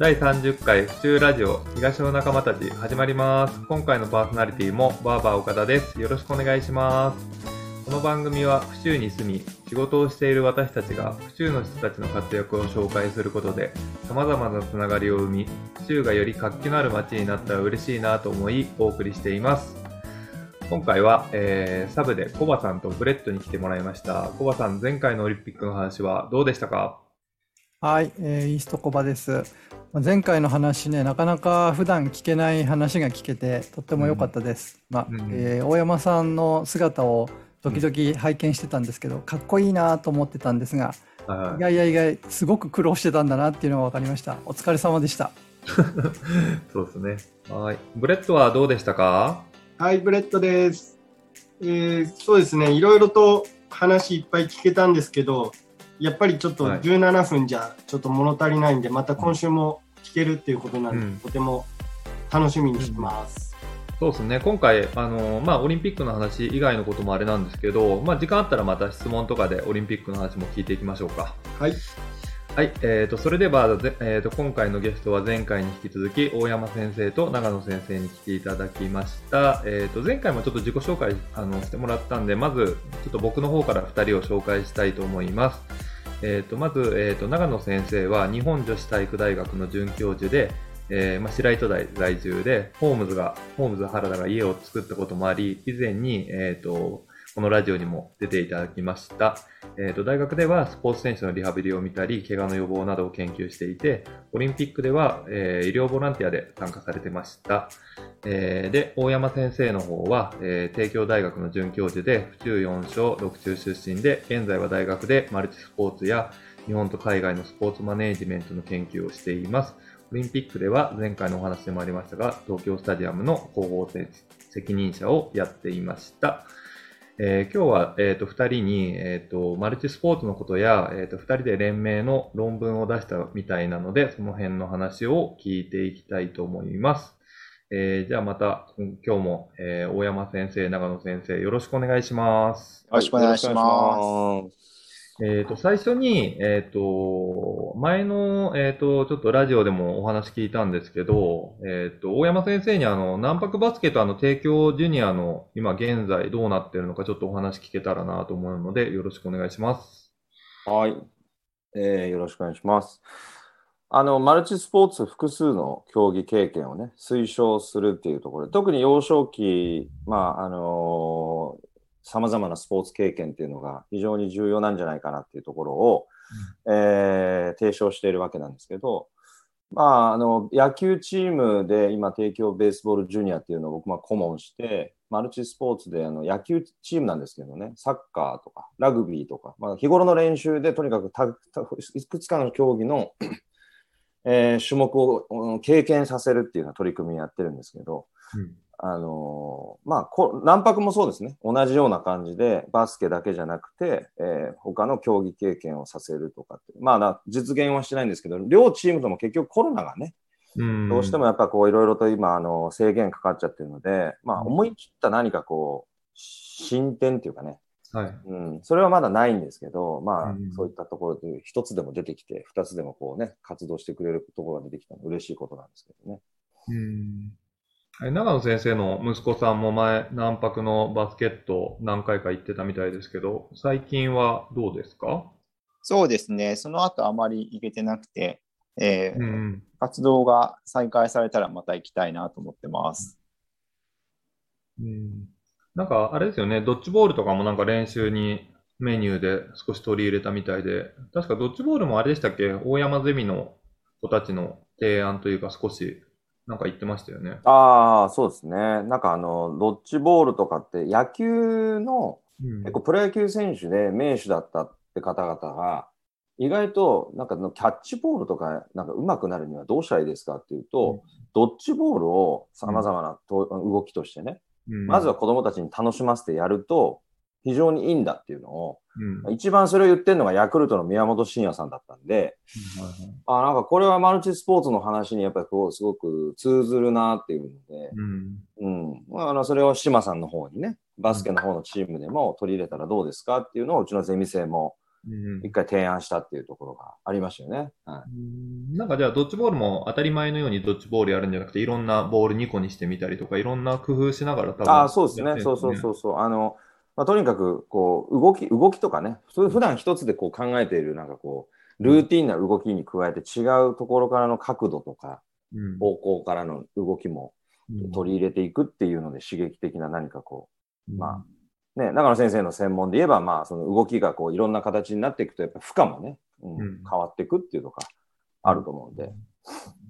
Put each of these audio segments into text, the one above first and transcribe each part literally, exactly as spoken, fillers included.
だいさんじゅっかい府中ラジオ東の仲間たち始まります。今回のパーソナリティもバーバー岡田です。よろしくお願いします。この番組は府中に住み仕事をしている私たちが府中の人たちの活躍を紹介することで様々なつながりを生み、府中がより活気のある街になったら嬉しいなと思いお送りしています。今回は、えー、サブでコバさんとブレッドに来てもらいました。コバさん、前回のオリンピックの話はどうでしたか？はい、えー、イーストコバです。前回の話ね、なかなか普段聞けない話が聞けてとっても良かったです、うんまあうんえー、大山さんの姿を時々拝見してたんですけど、うん、かっこいいなと思ってたんですが、はい、意外や意外すごく苦労してたんだなっていうのが分かりました。お疲れ様でした。そうですね。はい、ブレッドはどうでしたか？はい、ブレッドです、えー、そうですね、いろいろと話いっぱい聞けたんですけど、やっぱりちょっとじゅうななふんじゃちょっと物足りないんで、はい、また今週も聞けるっていうことなので、うん、とても楽しみにしてます、うんうん、そうですね。今回あの、まあ、オリンピックの話以外のこともあれなんですけど、まあ、時間あったらまた質問とかでオリンピックの話も聞いていきましょうか。はい、はいえー、とそれでは、えー、と今回のゲストは前回に引き続き大山先生と長野先生に来ていただきました、えー、と前回もちょっと自己紹介あのしてもらったんで、まずちょっと僕の方からふたりを紹介したいと思います。えー、とまず、えー、と長野先生は日本女子体育大学の准教授で、えーまあ、白糸台在住でホームズがホームズ原田が家を作ったこともあり、以前に、えー、とこのラジオにも出ていただきました。えー、と大学ではスポーツ選手のリハビリを見たり怪我の予防などを研究していて、オリンピックでは、えー、医療ボランティアで参加されてました。えー、で大山先生の方は、えー、帝京大学の准教授で府中よんしょうろくちゅう出身で、現在は大学でマルチスポーツや日本と海外のスポーツマネージメントの研究をしています。オリンピックでは前回のお話でもありましたが、東京スタジアムの広報責任者をやっていました。えー、今日は、えー、とふたりに、えー、とマルチスポーツのことや、えー、とふたりで連名の論文を出したみたいなので、その辺の話を聞いていきたいと思います。えー、じゃあまた今日も、えー、大山先生、長野先生、よろしくお願いします。よろしくお願いします。えー、と最初に、えー、と前の、えー、とちょっとラジオでもお話聞いたんですけど、えー、と大山先生にあの南博バスケとあの帝京ジュニアの今現在どうなっているのかちょっとお話聞けたらなと思うので、よろしくお願いします。はい、えー、よろしくお願いします。あのマルチスポーツ複数の競技経験をね推奨するっていうところで、特に幼少期、まああのー、様々なスポーツ経験っていうのが非常に重要なんじゃないかなっていうところを、うんえー、提唱しているわけなんですけど、まあ、あの野球チームで今帝京ベースボールジュニアっていうのを僕も顧問して、マルチスポーツであの野球チームなんですけどね、サッカーとかラグビーとか、まあ、日頃の練習でとにかくたたいくつかの競技のえー、種目を経験させるっていうような取り組みやってるんですけど、うん、あのー、まあこ南博もそうですね、同じような感じでバスケだけじゃなくて、えー、他の競技経験をさせるとかって、まあ実現はしてないんですけど、両チームとも結局コロナがね、うん、どうしてもやっぱこういろいろと今あの制限かかっちゃってるので、まあ思い切った何かこう進展っていうかね、はいうん、それはまだないんですけど、まあ、うん、そういったところで一つでも出てきて、二つでもこうね、活動してくれるところが出てきたの嬉しいことなんですけどね。うん。長野先生の息子さんも前、南博のバスケット何回か行ってたみたいですけど、最近はどうですか？そうですね。その後あまり行けてなくて、えーうん、活動が再開されたらまた行きたいなと思ってます。うん。うんなんかあれですよね、ドッジボールとかもなんか練習にメニューで少し取り入れたみたいで、確かドッジボールもあれでしたっけ、大山ゼミの子たちの提案というか少しなんか言ってましたよね。ああ、そうですね。なんかあのドッジボールとかって野球の、うん、結構プロ野球選手で名手だったって方々が意外となんかのキャッチボールとかなんか上手くなるにはどうしたらいいですかっていうと、うん、ドッジボールをさまざまなと、うん、動きとしてね、まずは子どもたちに楽しませてやると非常にいいんだっていうのを、うん、一番それを言ってるのがヤクルトの宮本慎也さんだったんで、うん、あなんかこれはマルチスポーツの話にやっぱりこうすごく通ずるなっていうので、うんうんまあ、あのそれを島さんの方にね、バスケの方のチームでも取り入れたらどうですかっていうのをうちのゼミ生も一回提案したっていうところがありましたよね、うん、なんかじゃあドッジボールも当たり前のようにドッジボールやるんじゃなくていろんなボールにこにしてみたりとかいろんな工夫しながら多分、ね、あそうですねそうそうそうそうあの、まあ、とにかくこう動き動きとかね普段一つでこう考えているなんかこうルーティンな動きに加えて違うところからの角度とか、うん、方向からの動きも取り入れていくっていうので刺激的な何かこう、うん、まあね、中野先生の専門で言えば、まあ、その動きがこういろんな形になっていくとやっぱ負荷もね、うんうん、変わっていくっていうのがあると思うんで、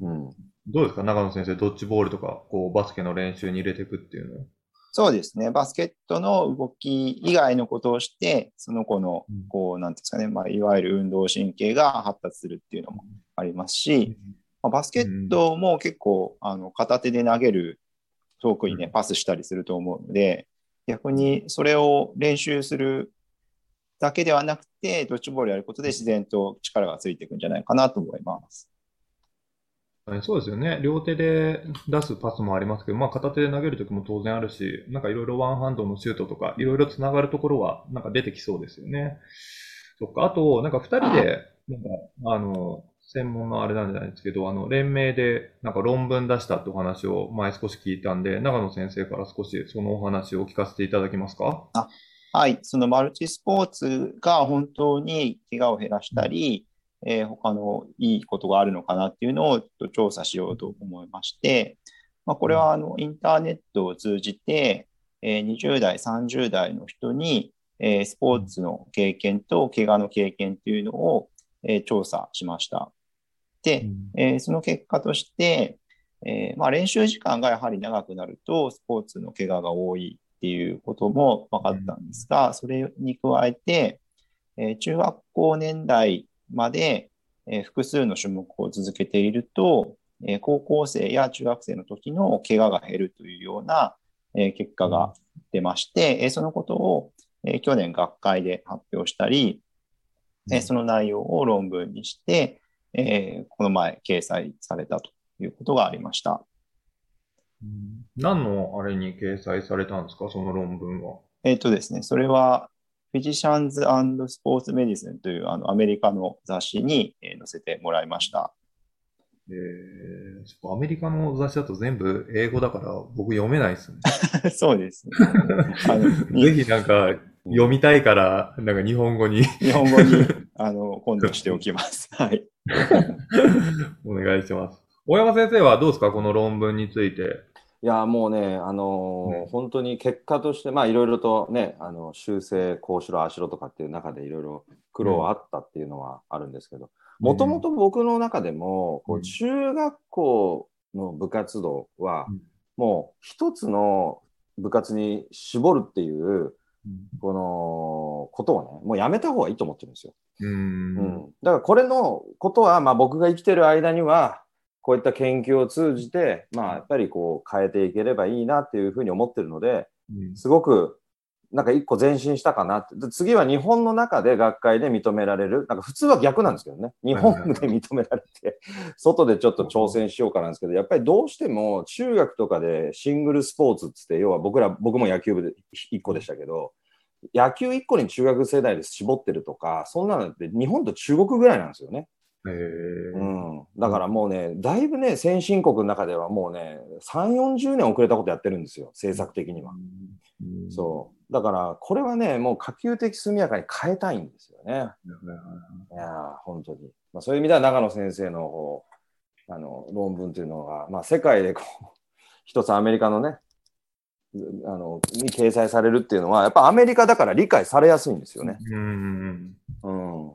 うん、どうですか中野先生ドッジボールとかこうバスケの練習に入れていくっていうのはそうですねバスケットの動き以外のことをしてその子のこうなんていうんですかね、まあ、いわゆる運動神経が発達するっていうのもありますし、まあ、バスケットも結構あの片手で投げる遠くにねパスしたりすると思うので逆にそれを練習するだけではなくてドッジボールやることで自然と力がついていくんじゃないかなと思います。そうですよね。両手で出すパスもありますけど、まあ、片手で投げるときも当然あるし、なんかいろいろワンハンドのシュートとかいろいろつながるところはなんか出てきそうですよね。そっか。あとなんかふたりでなんかあの専門のあれなんじゃないですけど、あの連名でなんか論文出したってお話を前少し聞いたんで、長野先生から少しそのお話を聞かせていただけますか？あ、はい、そのマルチスポーツが本当に怪我を減らしたり、うんえー、他のいいことがあるのかなっていうのを調査しようと思いまして、まあ、これはあのインターネットを通じて、えー、にじゅう代さんじゅう代の人に、えー、スポーツの経験と怪我の経験っていうのを、えー、調査しました。でえー、その結果として、えーまあ、練習時間がやはり長くなるとスポーツの怪我が多いっていうことも分かったんですが、それに加えて、えー、中学校年代まで、えー、複数の種目を続けていると、えー、高校生や中学生の時の怪我が減るというような、えー、結果が出まして、えー、そのことを、えー、去年学会で発表したり、えー、その内容を論文にしてえー、この前掲載されたということがありました。何のあれに掲載されたんですか、その論文は。えっとですね、それはフィジシャンズ&スポーツメディスンというあのアメリカの雑誌に、えー、載せてもらいました。えー、ちょっとアメリカの雑誌だと全部英語だから僕読めないですね。そうです、ね。あのぜひなんか読みたいからなんか日本語に日本語にあの今度しておきます。はい。お願いします。大山先生はどうですかこの論文について。いやもうねあのーうん、本当に結果としてまあいろいろとねあの修正こうしろああしろとかっていう中でいろいろ苦労はあったっていうのはあるんですけど、もともと僕の中でも、うん、こう中学校の部活動は、うん、もう一つの部活に絞るっていう、うん、このことをねもうやめた方がいいと思ってるんですよ。うんうん、だからこれのことは、まあ、僕が生きてる間にはこういった研究を通じて、まあ、やっぱりこう変えていければいいなっていうふうに思ってるので、うん、すごくなんか一個前進したかなって。次は日本の中で学会で認められる、なんか普通は逆なんですけどね、日本で認められて外でちょっと挑戦しようかなんですけど、やっぱりどうしても中学とかでシングルスポーツっつって、要は僕ら僕も野球部でいっこでしたけど、野球いっこに中学世代で絞ってるとか、そんなのって日本と中国ぐらいなんですよね。へー、うん、だからもうね、だいぶね、先進国の中ではもうね、さんじゅうよんじゅうねん遅れたことやってるんですよ、政策的には。うん、そう。だからこれはね、もう可及的速やかに変えたいんですよね。いや、本当に。まあ、そういう意味では長野先生の、あの論文というのが、まあ、世界でこう一つアメリカのね、あのに掲載されるっていうのはやっぱアメリカだから理解されやすいんですよね。うん、うん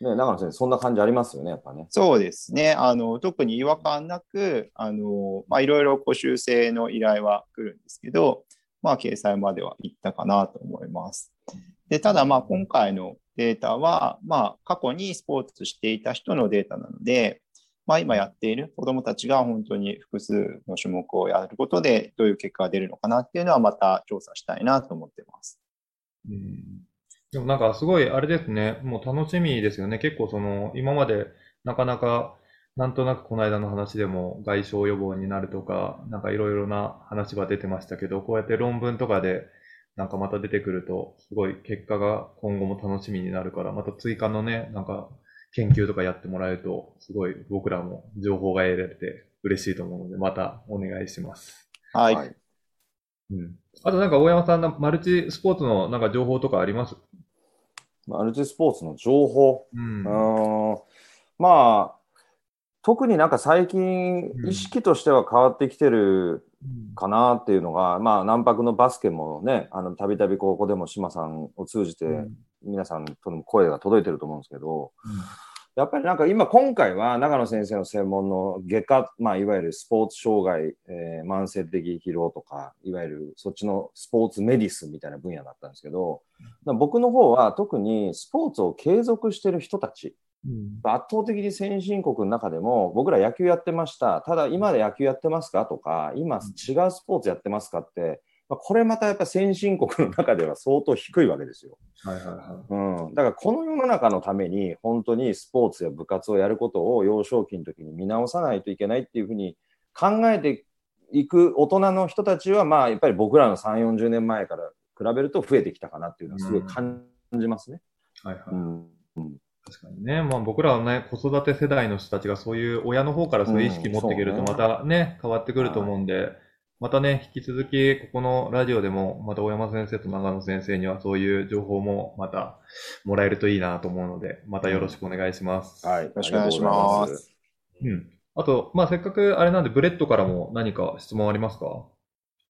ね、長野先生そんな感じありますよね、やっぱね。そうですね、あの特に違和感なくあの、まあ、いろいろこう修正の依頼は来るんですけど、まあ、掲載まではいったかなと思います。でただまあ今回のデータは、まあ、過去にスポーツしていた人のデータなので、まあ、今やっている子どもたちが本当に複数の種目をやることでどういう結果が出るのかなっていうのはまた調査したいなと思ってます。うん、でもなんかすごいあれですね、もう楽しみですよね。結構その今までなかなかなんとなくこの間の話でも外傷予防になるとかなんかいろいろな話は出てましたけど、こうやって論文とかでなんかまた出てくると、すごい結果が今後も楽しみになるから、また追加のね、なんか研究とかやってもらえると、すごい僕らも情報が得られて嬉しいと思うので、またお願いします。はい。うん。あとなんか大山さん、マルチスポーツのなんか情報とかあります？マルチスポーツの情報、うん、うんまあ特になんか最近意識としては変わってきてるかなっていうのが、うん、まあ南泊のバスケもね、あのたびたびここでも島さんを通じて皆さんとの声が届いてると思うんですけど、うん、やっぱりなんか今今回は長野先生の専門の外科、まあいわゆるスポーツ障害、えー、慢性的疲労とかいわゆるそっちのスポーツメディスみたいな分野だったんですけど、僕の方は特にスポーツを継続してる人たち、うん、圧倒的に先進国の中でも僕ら野球やってました。ただ今で野球やってますかとか今違うスポーツやってますかって、まあ、これまたやっぱ先進国の中では相当低いわけですよ、はいはいはいうん、だからこの世の中のために本当にスポーツや部活をやることを幼少期の時に見直さないといけないっていうふうに考えていく大人の人たちはまあやっぱり僕らのさんじゅうよんじゅうねんまえから比べると増えてきたかなっていうのはすごい感じますね、うんはいはいうん確かにね、まあ、僕らは、ね、子育て世代の人たちがそういう親の方からそういう意識持ってくるとまた、ねうんね、変わってくると思うんで、はい、またね引き続きここのラジオでもまた大山先生と長野先生にはそういう情報もまたもらえるといいなと思うのでまたよろしくお願いします、うん、はいよろしくお願いします、うん、あと、まあ、せっかくあれなんでブレッドからも何か質問ありますか？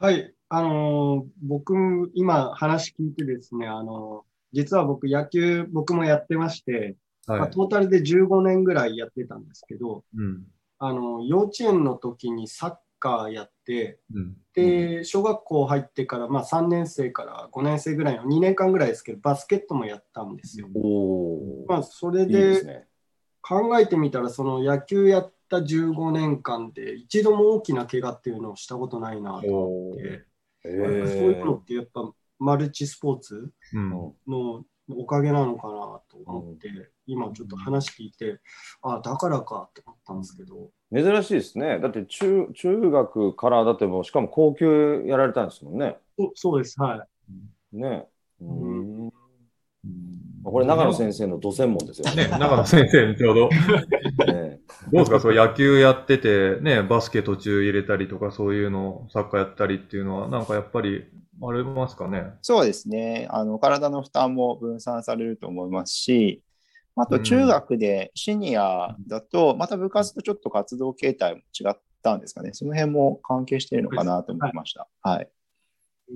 はいあのー、僕今話聞いてですねあのー実は僕野球僕もやってまして、はいまあ、トータルでじゅうごねんぐらいやってたんですけど、うん、あの幼稚園の時にサッカーやって、うん、で小学校入ってから、まあ、さんねんせいからごねんせいぐらいのにねんかんぐらいですけどバスケットもやったんですよ。おまあ、それで考えてみたらその野球やったじゅうごねんかんで一度も大きな怪我っていうのをしたことないなと思って、えー、なんかそういうのってやっぱマルチスポーツのおかげなのかなと思って、うん、今ちょっと話聞いて、あ、だからかって思ったんですけど。珍しいですね。だって 中, 中学からだってもしかも高級やられたんですもんね。そ, そうです、はい。ねえ、うんうん。これ長野先生のド専門ですよね。ね長野先生ちょうど。ね、どうですかそう野球やってて、ね、バスケ途中入れたりとかそういうのサッカーやったりっていうのはなんかやっぱりありますかね。そうですねあの体の負担も分散されると思いますしあと中学でシニアだとまた部活とちょっと活動形態も違ったんですかねその辺も関係しているのかなと思いました、はいはい、シ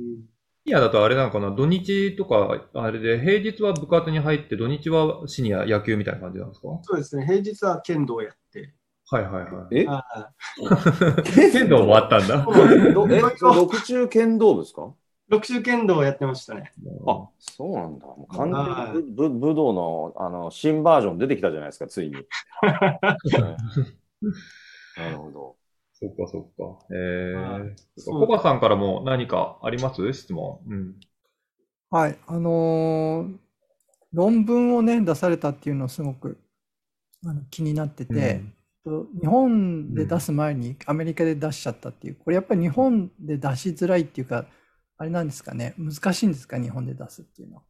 ニアだとあれなのかな土日とかあれで平日は部活に入って土日はシニア野球みたいな感じなんですか？そうですね平日は剣道やってはいはいはい。え剣道もあったんだろく中剣道部ですか？六州剣道をやってましたね。あ、そうなんだ。もう完全にぶ、武道の、あの、新バージョン出てきたじゃないですか、ついに。なるほど。そっかそっか。えー。コバさんからも何かあります？質問。うん。はい。あのー、論文をね、出されたっていうのをすごくあの気になってて、うん、日本で出す前にアメリカで出しちゃったっていう、これやっぱり日本で出しづらいっていうか、あれなんですかね難しいんですか日本で出すっていうのは。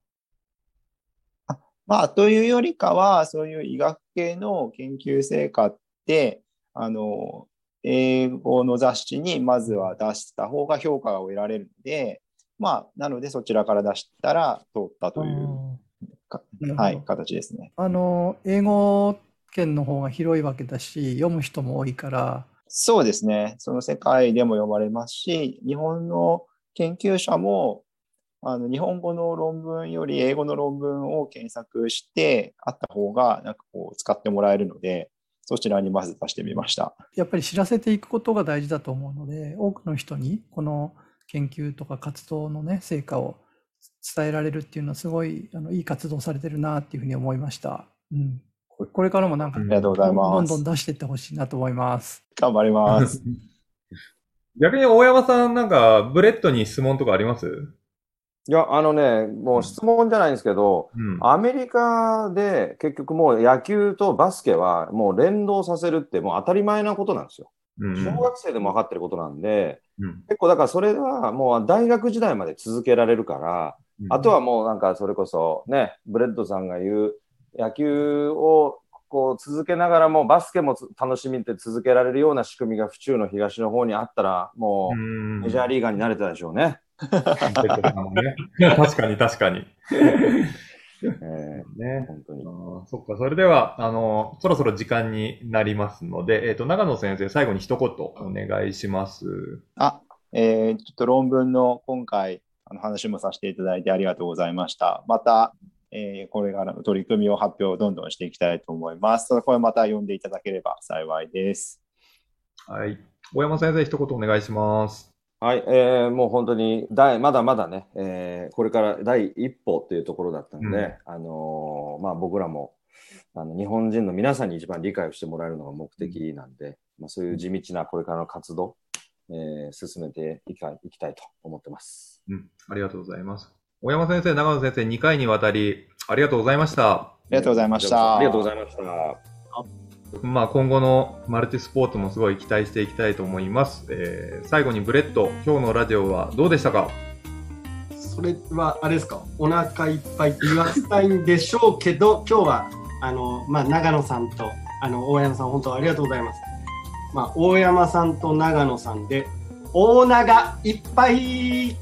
あまあというよりかはそういう医学系の研究成果ってあの英語の雑誌にまずは出した方が評価を得られるのでまあなのでそちらから出したら通ったというか、はい、形ですね。あの英語圏の方が広いわけだし読む人も多いから。そうですねその世界でも読まれますし日本の研究者もあの日本語の論文より英語の論文を検索してあった方がなんかこう使ってもらえるのでそちらにまず出してみました。やっぱり知らせていくことが大事だと思うので多くの人にこの研究とか活動の、ね、成果を伝えられるっていうのはすごいあのいい活動されてるなっていうふうに思いました、うん、これからもなんか、うん、どんどん出していってほしいなと思います。頑張ります逆に大山さんなんかブレッドに質問とかあります？いやあのねもう質問じゃないんですけど、うん、アメリカで結局もう野球とバスケはもう連動させるってもう当たり前なことなんですよ。小学生でも分かってることなんで、うん、結構だからそれはもう大学時代まで続けられるから、うん、あとはもうなんかそれこそね、ブレッドさんが言う野球をこう続けながらもバスケも楽しみって続けられるような仕組みが府中の東の方にあったらもうメジャーリーガーになれたでしょうね。うん、確かに確かに。えー、ね、本当に。あ、そっか、それではあのそろそろ時間になりますので、えっと長野先生、最後に一言お願いします。あ、えー、ちょっと論文の今回あの話もさせていただいてありがとうございました。また、えー、これからの取り組みを発表をどんどんしていきたいと思います。これまた読んでいただければ幸いです。はい、大山先生、一言お願いします。はい、えー、もう本当にだまだまだね、えー、これから第一歩というところだったので、うん、あのー、まあ、僕らもあの日本人の皆さんに一番理解をしてもらえるのが目的なんで、うん、まあ、そういう地道なこれからの活動、えー、進めていきたい、いきたいと思ってます、うん、ありがとうございます。大山先生、長野先生、にかいにわたりありがとうございました。ありがとうございました。ありがとうございました。まあ、今後のマルチスポーツもすごい期待していきたいと思います、えー、最後にブレッド、今日のラジオはどうでしたか？それはあれですか、お腹いっぱいって言わせたいんでしょうけど今日はあの、まあ、長野さんとあの大山さん、本当ありがとうございます、まあ、大山さんと長野さんで大長いっぱい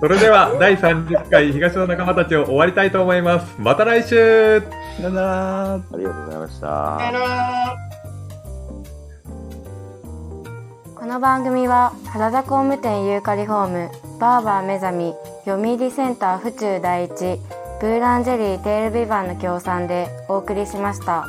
それではだいさんじゅっかい東の仲間たちを終わりたいと思います。また来週、さよなら。ありがとうございました。さよなら。この番組は原田工務店ユーカリホーム、バーバーめざみ、読売センター府中第一、ブーランジェリーテールビバンの協賛でお送りしました。